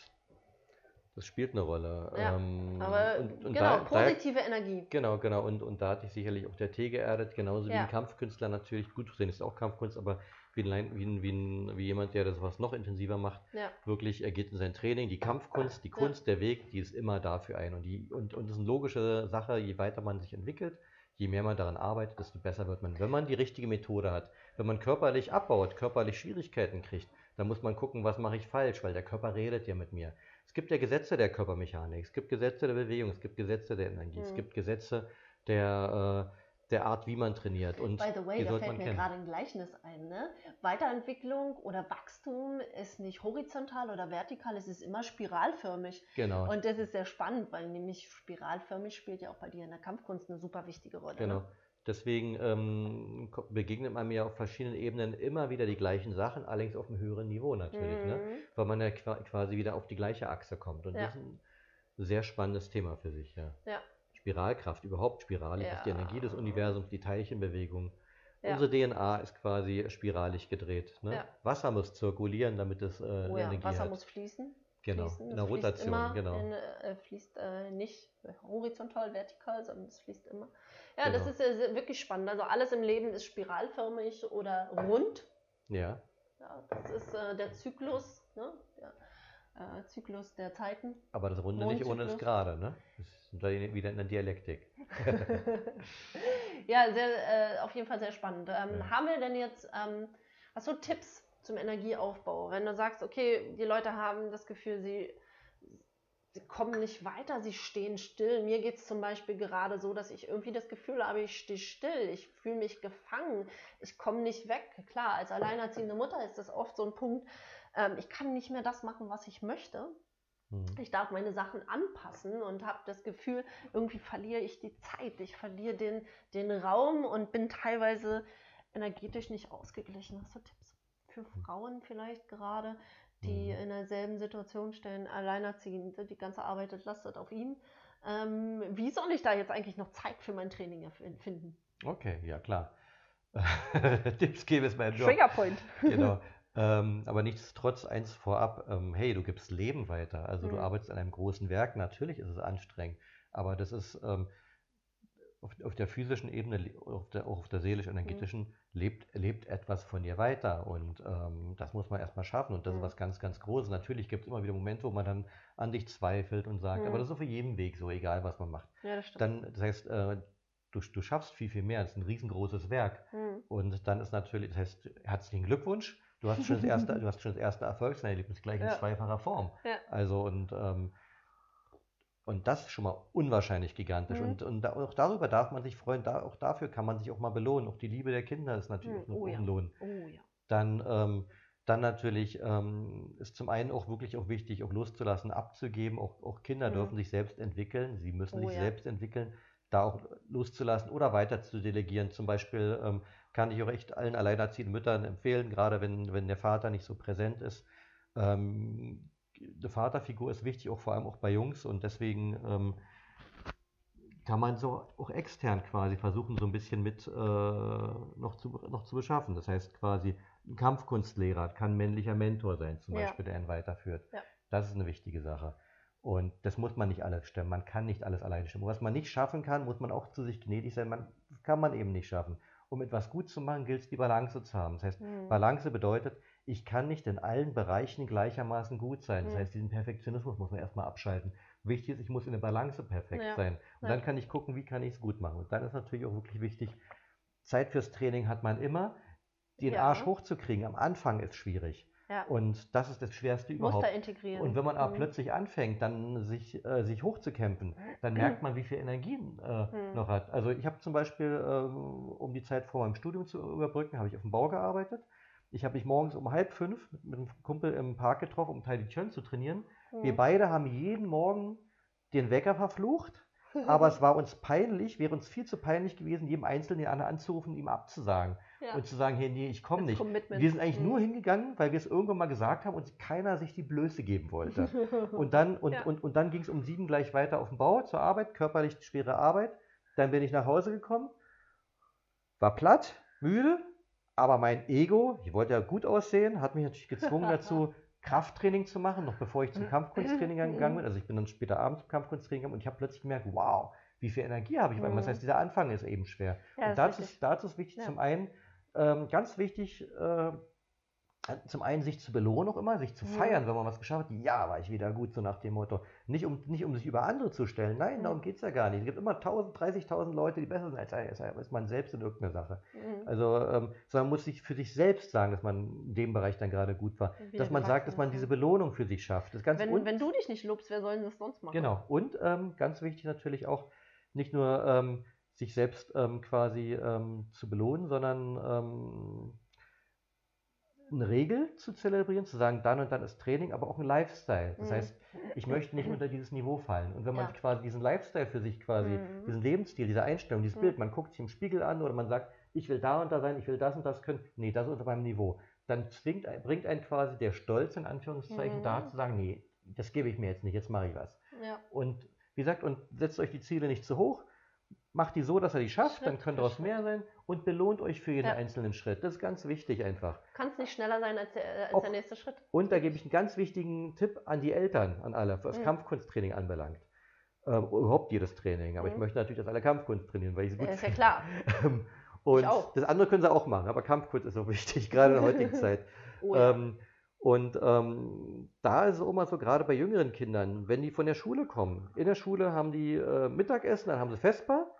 das spielt eine Rolle. Ja, ähm, aber und, und genau, da, positive da, Energie. Genau, genau. Und, und da hat sich sicherlich auch der Tee geerdet, genauso ja. wie ein Kampfkünstler natürlich. Gut, das ist auch Kampfkunst, aber wie, ein, wie, ein, wie, ein, wie jemand, der das was noch intensiver macht, ja. wirklich, er geht in sein Training. Die Kampfkunst, die Kunst, ja. der Weg, die ist immer da für einen. Und, die, und, und das ist eine logische Sache, je weiter man sich entwickelt, je mehr man daran arbeitet, desto besser wird man. Wenn man die richtige Methode hat, wenn man körperlich abbaut, körperlich Schwierigkeiten kriegt, da muss man gucken, was mache ich falsch, weil der Körper redet ja mit mir. Es gibt ja Gesetze der Körpermechanik, es gibt Gesetze der Bewegung, es gibt Gesetze der Energie, mhm. es gibt Gesetze der, äh, der Art, wie man trainiert. Und by the way, da fällt mir gerade ein Gleichnis ein, ne? Weiterentwicklung oder Wachstum ist nicht horizontal oder vertikal, es ist immer spiralförmig. Genau. Und das ist sehr spannend, weil nämlich spiralförmig spielt ja auch bei dir in der Kampfkunst eine super wichtige Rolle. Genau. Ne? Deswegen ähm, begegnet man mir auf verschiedenen Ebenen immer wieder die gleichen Sachen, allerdings auf einem höheren Niveau natürlich, mhm. ne? weil man ja quasi wieder auf die gleiche Achse kommt. Und ja. das ist ein sehr spannendes Thema für sich. Ja. Ja. Spiralkraft, überhaupt spiralig, ja. ist die Energie des Universums, die Teilchenbewegung. Ja. Unsere D N A ist quasi spiralig gedreht. Ne? Ja. Wasser muss zirkulieren, damit es äh, oh ja, Energie Wasser hat. Muss fließen. Genau, fließen. In der Rotation. Immer genau. in, äh, fließt äh, nicht horizontal, vertikal, sondern es fließt immer. Ja, genau. Das ist äh, wirklich spannend. Also alles im Leben ist spiralförmig oder rund. Ja. Ja, das ist äh, der Zyklus, ne? Der äh, Zyklus der Zeiten. Aber das Runde Mondzyklus. Nicht ohne das Gerade, ne? Das ist wieder in der Dialektik. Ja, sehr, äh, auf jeden Fall sehr spannend. Ähm, ja. Haben wir denn jetzt, ähm, hast du Tipps zum Energieaufbau? Wenn du sagst, okay, die Leute haben das Gefühl, sie, sie kommen nicht weiter, sie stehen still. Mir geht es zum Beispiel gerade so, dass ich irgendwie das Gefühl habe, ich stehe still, ich fühle mich gefangen, ich komme nicht weg. Klar, als alleinerziehende Mutter ist das oft so ein Punkt, ähm, ich kann nicht mehr das machen, was ich möchte. Ich darf meine Sachen anpassen und habe das Gefühl, irgendwie verliere ich die Zeit, ich verliere den, den Raum und bin teilweise energetisch nicht ausgeglichen. Hast du Tipps für Frauen vielleicht gerade, die in derselben Situation stehen, alleinerziehend, die ganze Arbeit lastet auf ihnen? Ähm, wie soll ich da jetzt eigentlich noch Zeit für mein Training finden? Okay, ja klar. Tipps geben ist mein Job. Triggerpoint. Genau. Ähm, aber nichtsdestotrotz eins vorab, ähm, hey, du gibst Leben weiter, also mhm. du arbeitest an einem großen Werk, natürlich ist es anstrengend, aber das ist ähm, auf, auf der physischen Ebene, auf der, auch auf der seelisch-energetischen, mhm. lebt, lebt etwas von dir weiter und ähm, das muss man erstmal schaffen und das mhm. ist was ganz, ganz Großes. Natürlich gibt es immer wieder Momente, wo man dann an dich zweifelt und sagt, mhm. aber das ist auf jedem Weg so, egal was man macht. Ja, das stimmt. Dann, das heißt, äh, Du, du schaffst viel, viel mehr. Das ist ein riesengroßes Werk. Mhm. Und dann ist natürlich, das heißt, herzlichen Glückwunsch. Du hast schon das erste, du hast schon das erste Erfolgserlebnis gleich ja. in zweifacher Form. Ja. Also und, ähm, und das ist schon mal unwahrscheinlich gigantisch. Mhm. Und, und auch darüber darf man sich freuen. Da, auch dafür kann man sich auch mal belohnen. Auch die Liebe der Kinder ist natürlich mhm. oh, ein ja. Lohn. Oh, ja. Dann, ähm, dann natürlich ähm, ist zum einen auch wirklich auch wichtig, auch loszulassen, abzugeben. Auch, auch Kinder mhm. dürfen sich selbst entwickeln. Sie müssen oh, sich ja. selbst entwickeln. Da auch loszulassen oder weiter zu delegieren. Zum Beispiel ähm, kann ich auch echt allen alleinerziehenden Müttern empfehlen, gerade wenn, wenn der Vater nicht so präsent ist. Ähm, eine Vaterfigur ist wichtig, auch vor allem auch bei Jungs. Und deswegen ähm, kann man so auch extern quasi versuchen, so ein bisschen mit äh, noch, zu, noch zu beschaffen. Das heißt quasi, ein Kampfkunstlehrer kann ein männlicher Mentor sein, zum ja. Beispiel, der einen weiterführt. Ja. Das ist eine wichtige Sache. Und das muss man nicht alles stemmen. Man kann nicht alles alleine stemmen. Was man nicht schaffen kann, muss man auch zu sich gnädig sein. Man, das kann man eben nicht schaffen. Um etwas gut zu machen, gilt es, die Balance zu haben. Das heißt, mhm. Balance bedeutet, ich kann nicht in allen Bereichen gleichermaßen gut sein. Das mhm. heißt, diesen Perfektionismus muss man erstmal abschalten. Wichtig ist, ich muss in der Balance perfekt ja. sein. Und ja. dann kann ich gucken, wie kann ich es gut machen. Und dann ist natürlich auch wirklich wichtig, Zeit fürs Training hat man immer. Den ja. Arsch hochzukriegen am Anfang ist schwierig. Ja. Und das ist das Schwerste überhaupt. Muster integrieren. Und wenn man aber mhm. plötzlich anfängt, dann sich, äh, sich hochzukämpfen, dann merkt man, wie viel Energien äh, mhm. noch hat. Also ich habe zum Beispiel, ähm, um die Zeit vor meinem Studium zu überbrücken, habe ich auf dem Bau gearbeitet. Ich habe mich morgens um halb fünf mit, mit einem Kumpel im Park getroffen, um Tai Chi Chuan zu trainieren. Mhm. Wir beide haben jeden Morgen den Wecker verflucht. Aber es war uns peinlich, wäre uns viel zu peinlich gewesen, jedem Einzelnen den anderen anzurufen, ihm abzusagen. Ja. Und zu sagen, hey, nee, ich komme nicht. Commitment. Wir sind eigentlich mhm. nur hingegangen, weil wir es irgendwann mal gesagt haben und keiner sich die Blöße geben wollte. Und dann, und, ja. und, und dann ging es um sieben gleich weiter auf den Bau, zur Arbeit, körperlich schwere Arbeit. Dann bin ich nach Hause gekommen, war platt, müde, aber mein Ego, ich wollte ja gut aussehen, hat mich natürlich gezwungen dazu, Krafttraining zu machen, noch bevor ich zum Kampfkunsttraining gegangen bin. Also ich bin dann später abends zum Kampfkunsttraining gegangen und ich habe plötzlich gemerkt, wow, wie viel Energie habe ich auf einmal. Das heißt, dieser Anfang ist eben schwer. Ja, und dazu ist, dazu ist wichtig, ja. zum einen, ähm, ganz wichtig, äh, zum einen sich zu belohnen auch immer, sich zu feiern, ja. wenn man was geschafft hat. Ja, war ich wieder gut, so nach dem Motto. Nicht um, nicht um sich über andere zu stellen, nein, mhm. darum geht es ja gar nicht. Es gibt immer tausend, dreißigtausend Leute, die besser sind als einer, als man selbst in irgendeiner Sache. Mhm. Also, ähm, sondern man muss sich für sich selbst sagen, dass man in dem Bereich dann gerade gut war. Wieder dass man sagt, dass man diese Belohnung für sich schafft. Das Ganze wenn, und, wenn du dich nicht lobst, wer soll denn das sonst machen? Genau, und ähm, ganz wichtig natürlich auch, nicht nur ähm, sich selbst ähm, quasi ähm, zu belohnen, sondern ähm, eine Regel zu zelebrieren, zu sagen, dann und dann ist Training, aber auch ein Lifestyle. Das mhm. heißt, ich möchte nicht unter dieses Niveau fallen. Und wenn man ja. quasi diesen Lifestyle für sich quasi, mhm. diesen Lebensstil, diese Einstellung, dieses mhm. Bild, man guckt sich im Spiegel an oder man sagt, ich will da und da sein, ich will das und das können, nee, das ist unter meinem Niveau. Dann zwingt, bringt einen quasi der Stolz, in Anführungszeichen, mhm. da zu sagen, nee, das gebe ich mir jetzt nicht, jetzt mache ich was. Ja. Und wie gesagt, und setzt euch die Ziele nicht zu hoch, macht die so, dass ihr die schafft, Schritt dann können daraus Schritt. mehr sein und belohnt euch für jeden ja. einzelnen Schritt. Das ist ganz wichtig einfach. Kann es nicht schneller sein als der, als Auch, der nächste Schritt. Und da gebe ich einen ganz wichtigen Tipp an die Eltern, an alle, was mhm. Kampfkunsttraining anbelangt. Ähm, überhaupt jedes Training, aber mhm. ich möchte natürlich, dass alle Kampfkunst trainieren, weil ich es gut finde. Ist ja klar. Und das andere können sie auch machen, aber Kampfkunst ist auch wichtig, gerade in der heutigen Zeit. Oh ja. ähm, Und ähm, da ist es immer so, gerade bei jüngeren Kindern, wenn die von der Schule kommen, in der Schule haben die äh, Mittagessen, dann haben sie Vesper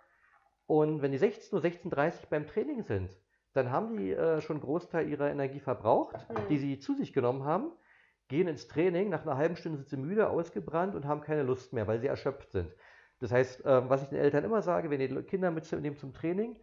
und wenn die sechzehn Uhr, sechzehn Uhr dreißig beim Training sind, dann haben die äh, schon einen Großteil ihrer Energie verbraucht, mhm. die sie zu sich genommen haben, gehen ins Training, nach einer halben Stunde sind sie müde, ausgebrannt und haben keine Lust mehr, weil sie erschöpft sind. Das heißt, was ich den Eltern immer sage, wenn ihr Kinder mitnehmt zum Training,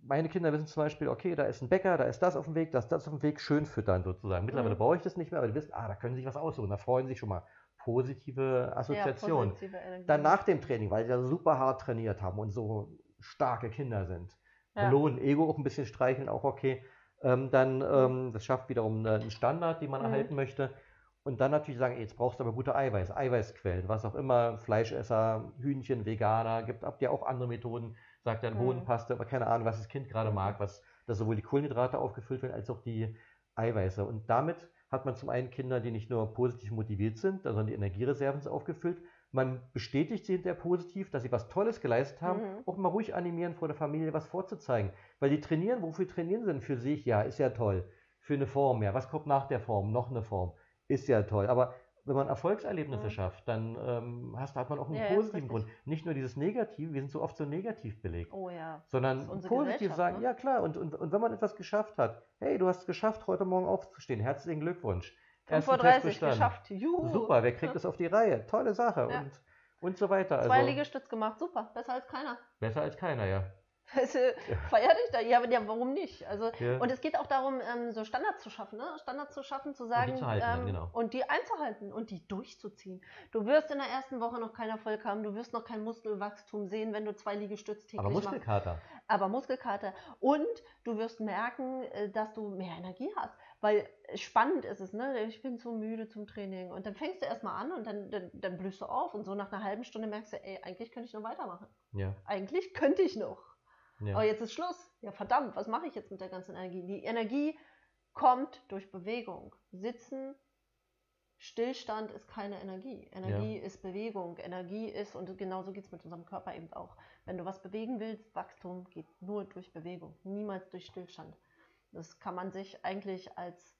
meine Kinder wissen zum Beispiel, okay, da ist ein Bäcker, da ist das auf dem Weg, da ist das auf dem Weg, schön füttern sozusagen. Mittlerweile mhm. brauche ich das nicht mehr, aber die wissen, ah, da können sie sich was aussuchen, da freuen sie sich schon mal. Positive Assoziation. Ja, positive Energie. Dann nach dem Training, weil sie ja super hart trainiert haben und so starke Kinder sind. Ja. Lohn, Ego auch ein bisschen streicheln, auch okay. Ähm, dann, ähm, das schafft wiederum einen Standard, den man mhm. erhalten möchte. Und dann natürlich sagen, ey, jetzt brauchst du aber gute Eiweiß, Eiweißquellen, was auch immer, Fleischesser, Hühnchen, Veganer, gibt habt ihr auch andere Methoden, sagt dann mhm. Bohnenpaste, aber keine Ahnung, was das Kind gerade mhm. mag, was, dass sowohl die Kohlenhydrate aufgefüllt werden, als auch die Eiweiße. Und damit hat man zum einen Kinder, die nicht nur positiv motiviert sind, sondern die Energiereserven sind aufgefüllt. Man bestätigt sie hinterher positiv, dass sie was Tolles geleistet haben, mhm. auch mal ruhig animieren, vor der Familie was vorzuzeigen. Weil die trainieren, wofür trainieren sie denn? Für sich, ja, ist ja toll. Für eine Form, ja. Was kommt nach der Form? Noch eine Form. Ist ja toll. Aber wenn man Erfolgserlebnisse mhm. schafft, dann ähm, hast, hat man auch einen ja, positiven Grund. Nicht nur dieses Negative, wir sind so oft so negativ belegt. Oh ja. Sondern positiv sagen, ne? Ja klar. Und, und, und wenn man etwas geschafft hat, hey, du hast es geschafft, heute Morgen aufzustehen. Herzlichen Glückwunsch. fünf Uhr dreißig geschafft. Juhu. Super, wer kriegt das auf die Reihe? Tolle Sache ja. und, und so weiter. Zwei also, Liegestütz gemacht, super, besser als keiner. Besser als keiner, ja. Also, ja. Feier dich da, ja, ja, warum nicht? Also, ja. Und es geht auch darum, so Standards zu schaffen, ne? Standards zu schaffen, zu sagen, und die, zu halten, ähm, ja, genau. und die einzuhalten und die durchzuziehen. Du wirst in der ersten Woche noch keinen Erfolg haben, du wirst noch kein Muskelwachstum sehen, wenn du zwei Liegestütz täglich machst. Aber Muskelkater. Machst. Aber Muskelkater. Und du wirst merken, dass du mehr Energie hast. Weil spannend ist es, ne? Ich bin so müde zum Training. Und dann fängst du erstmal an und dann, dann, dann blühst du auf. Und so nach einer halben Stunde merkst du, ey, eigentlich könnte ich noch weitermachen. Ja. Eigentlich könnte ich noch. Ja. Aber jetzt ist Schluss. Ja, verdammt, was mache ich jetzt mit der ganzen Energie? Die Energie kommt durch Bewegung. Sitzen, Stillstand ist keine Energie. Energie ja. ist Bewegung. Energie ist, und genauso geht es mit unserem Körper eben auch. Wenn du was bewegen willst, Wachstum geht nur durch Bewegung. Niemals durch Stillstand. Das kann man sich eigentlich als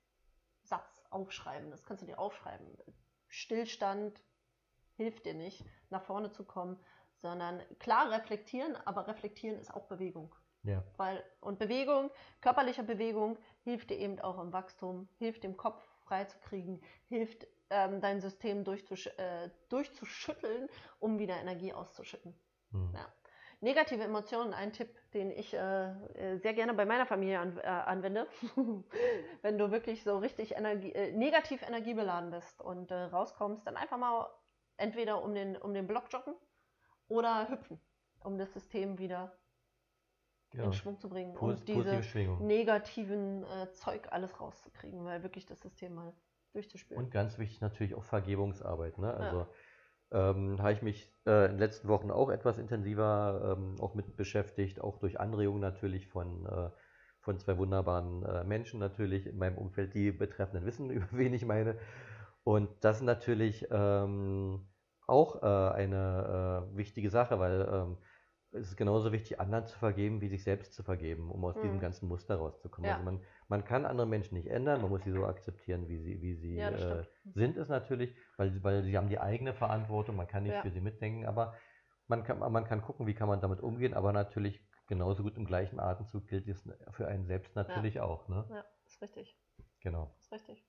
Satz aufschreiben. Das kannst du dir aufschreiben. Stillstand hilft dir nicht, nach vorne zu kommen, sondern klar reflektieren, aber reflektieren ist auch Bewegung. Ja. Weil, und Bewegung, körperliche Bewegung, hilft dir eben auch im Wachstum, hilft dem Kopf freizukriegen, hilft ähm, dein System durchzusch- äh, durchzuschütteln, um wieder Energie auszuschütten. Hm. Ja. Negative Emotionen, ein Tipp, den ich äh, sehr gerne bei meiner Familie an, äh, anwende. Wenn du wirklich so richtig Energie, äh, negativ energiebeladen bist und äh, rauskommst, dann einfach mal entweder um den, um den Block joggen oder hüpfen, um das System wieder ja. in Schwung zu bringen Pos- und diese negativen äh, Zeug alles rauszukriegen, weil wirklich das System mal durchzuspielen. Und ganz wichtig natürlich auch Vergebungsarbeit, ne? Also ja. Ähm, habe ich mich äh, in den letzten Wochen auch etwas intensiver ähm, auch mit beschäftigt, auch durch Anregungen natürlich von, äh, von zwei wunderbaren äh, Menschen natürlich in meinem Umfeld, die betreffenden wissen, über wen ich meine. Und das ist natürlich ähm, auch äh, eine äh, wichtige Sache, weil ähm, es ist genauso wichtig, anderen zu vergeben, wie sich selbst zu vergeben, um aus hm. diesem ganzen Muster rauszukommen. Ja. Also man, man kann andere Menschen nicht ändern, man muss sie so akzeptieren, wie sie, wie sie ja, äh, sind es natürlich, weil, weil sie haben die eigene Verantwortung, man kann nicht ja. für sie mitdenken, aber man kann, man kann gucken, wie kann man damit umgehen, aber natürlich genauso gut im gleichen Atemzug gilt es für einen selbst natürlich ja. auch. Ne? Ja, ist richtig. Genau. Ist richtig.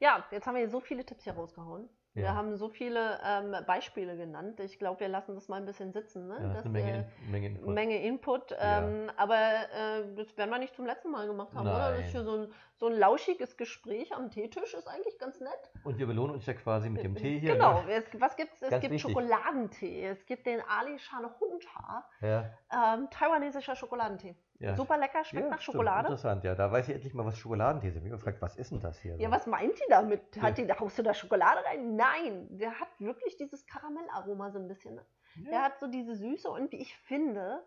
Ja, jetzt haben wir so viele Tipps hier rausgehauen. Wir ja. haben so viele ähm, Beispiele genannt. Ich glaube, wir lassen das mal ein bisschen sitzen. Ne? Ja, das ist eine Menge, in, Menge Input. Menge Input ähm, ja. Aber äh, das werden wir nicht zum letzten Mal gemacht haben, Nein. oder? Das ist hier so ein, so ein lauschiges Gespräch am Teetisch, ist eigentlich ganz nett. Und wir belohnen uns ja quasi mit dem Tee hier. Genau. Ne? Es, was gibt's? Es ganz gibt wichtig. Schokoladentee. Es gibt den Ali Shan Hong Ta, ja. ähm, taiwanesischer Schokoladentee. Ja. Super lecker, schmeckt ja, nach Schokolade. Stimmt, interessant, ja. Da weiß ich endlich mal, was Schokoladentee ist. Ich habe mich gefragt, was ist denn das hier? Ja, so? Was meint die damit? Hat ja. die, haust du da Schokolade rein? Nein, der hat wirklich dieses Karamellaroma so ein bisschen. Ja. Der hat so diese Süße und ich finde,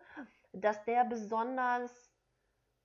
dass der besonders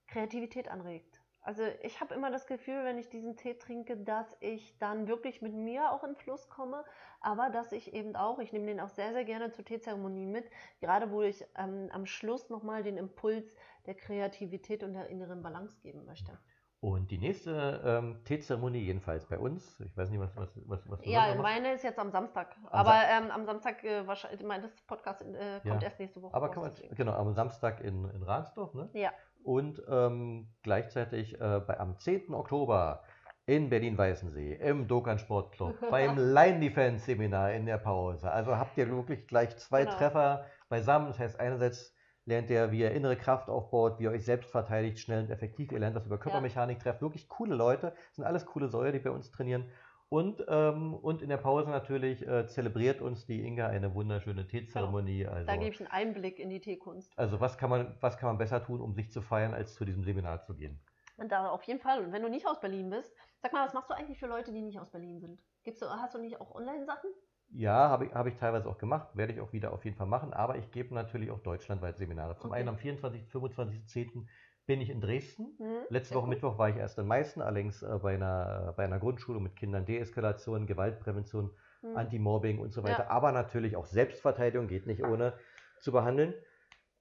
Kreativität anregt. Also ich habe immer das Gefühl, wenn ich diesen Tee trinke, dass ich dann wirklich mit mir auch in Fluss komme, aber dass ich eben auch, ich nehme den auch sehr, sehr gerne zur Teezeremonie mit, gerade wo ich ähm, am Schluss nochmal den Impuls der Kreativität und der inneren Balance geben möchte. Und die nächste ähm, Teezeremonie jedenfalls bei uns, ich weiß nicht, was was was, was Ja, meine ist jetzt am Samstag, am aber Sam- ähm, am Samstag, äh, wahrscheinlich, mein das Podcast äh, kommt ja. erst nächste Woche. Aber kann man, genau, am Samstag in, in Ransdorf, ne? Ja. Und ähm, gleichzeitig äh, bei, am zehnten Oktober in Berlin-Weißensee, im DOKAN Sportclub, beim Lion Defense Seminar in der Pause. Also habt ihr wirklich gleich zwei genau. Treffer beisammen. Das heißt, einerseits lernt ihr, wie ihr innere Kraft aufbaut, wie ihr euch selbst verteidigt, schnell und effektiv. Ihr lernt das über Körpermechanik, ja. trefft wirklich coole Leute. Das sind alles coole Säue, die bei uns trainieren. Und, ähm, und in der Pause natürlich äh, zelebriert uns die Inga eine wunderschöne Teezeremonie. Genau. Also, da gebe ich einen Einblick in die Teekunst. Also was kann man, was kann man besser tun, um sich zu feiern, als zu diesem Seminar zu gehen? Und da auf jeden Fall. Und wenn du nicht aus Berlin bist, sag mal, was machst du eigentlich für Leute, die nicht aus Berlin sind? Gibst du, hast du nicht auch Online-Sachen? Ja, habe ich, hab ich teilweise auch gemacht, werde ich auch wieder auf jeden Fall machen, aber ich gebe natürlich auch deutschlandweit Seminare. Zum okay. einen am vierundzwanzigsten, fünfundzwanzigsten zehnten bin ich in Dresden. Mhm. Letzte Woche Mittwoch war ich erst in Meißen, allerdings äh, bei, einer, bei einer Grundschule mit Kindern, Deeskalation, Gewaltprävention, mhm. Anti-Mobbing und so weiter. Ja. Aber natürlich auch Selbstverteidigung geht nicht ohne zu behandeln.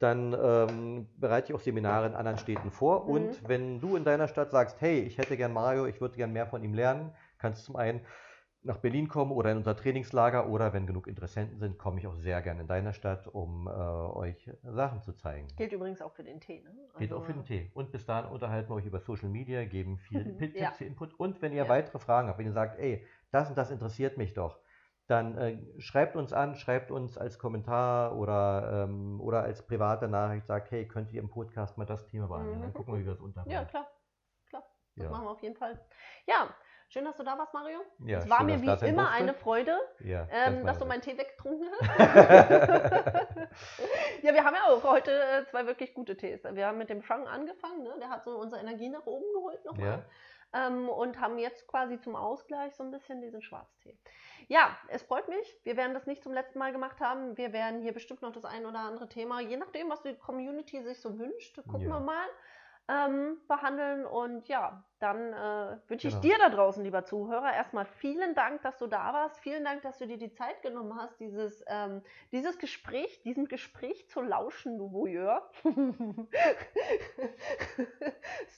Dann ähm, bereite ich auch Seminare in anderen Städten vor. Mhm. Und wenn du in deiner Stadt sagst, hey, ich hätte gern Mario, ich würde gern mehr von ihm lernen, kannst du zum einen nach Berlin kommen oder in unser Trainingslager, oder wenn genug Interessenten sind, komme ich auch sehr gerne in deiner Stadt, um äh, euch Sachen zu zeigen. Gilt übrigens auch für den Tee, ne? Also gilt auch für den Tee. Und bis dahin unterhalten wir euch über Social Media, geben viel Tipps, ja. Input. Und wenn ihr ja. weitere Fragen habt, wenn ihr sagt, ey, das und das interessiert mich doch, dann äh, schreibt uns an, schreibt uns als Kommentar oder, ähm, oder als private Nachricht, sagt, hey, könnt ihr im Podcast mal das Thema behandeln? Mhm. Dann gucken wir, wie wir das unterbringen. Ja, klar, klar. Das ja. machen wir auf jeden Fall. Ja. Schön, dass du da warst, Mario. Ja, es war schön, mir wie immer musste. eine Freude, ja, ähm, das dass du meinen Tee weggetrunken hast. Ja, wir haben ja auch heute zwei wirklich gute Tees. Wir haben mit dem Shang angefangen, ne? Der hat so unsere Energie nach oben geholt nochmal. Ja. Ähm, und haben jetzt quasi zum Ausgleich so ein bisschen diesen Schwarztee. Ja, es freut mich. Wir werden das nicht zum letzten Mal gemacht haben. Wir werden hier bestimmt noch das ein oder andere Thema, je nachdem, was die Community sich so wünscht, gucken ja. wir mal. Ähm, behandeln und ja, dann äh, wünsche ich genau. dir da draußen, lieber Zuhörer, erstmal vielen Dank, dass du da warst, vielen Dank, dass du dir die Zeit genommen hast, dieses, ähm, dieses Gespräch, diesem Gespräch zu lauschen, du Voyeur,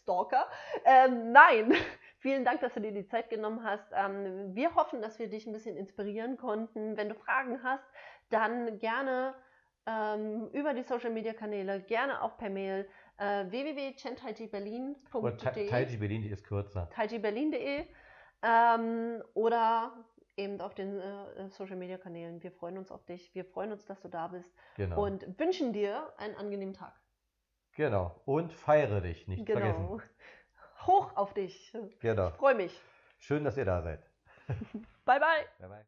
Stalker, ähm, nein, vielen Dank, dass du dir die Zeit genommen hast, ähm, wir hoffen, dass wir dich ein bisschen inspirieren konnten, wenn du Fragen hast, dann gerne ähm, über die Social Media Kanäle, gerne auch per Mail, Uh, w w w punkt chen tai de berlin punkt de oder taijiberlin punkt de ist kürzer. taijiberlin punkt de ähm, oder eben auf den äh, Social Media Kanälen. Wir freuen uns auf dich. Wir freuen uns, dass du da bist. Genau. Und wünschen dir einen angenehmen Tag. Genau. Und feiere dich, nicht genau. vergessen. Hoch auf dich. Genau. Ich freue mich. Schön, dass ihr da seid. Bye bye. Bye bye.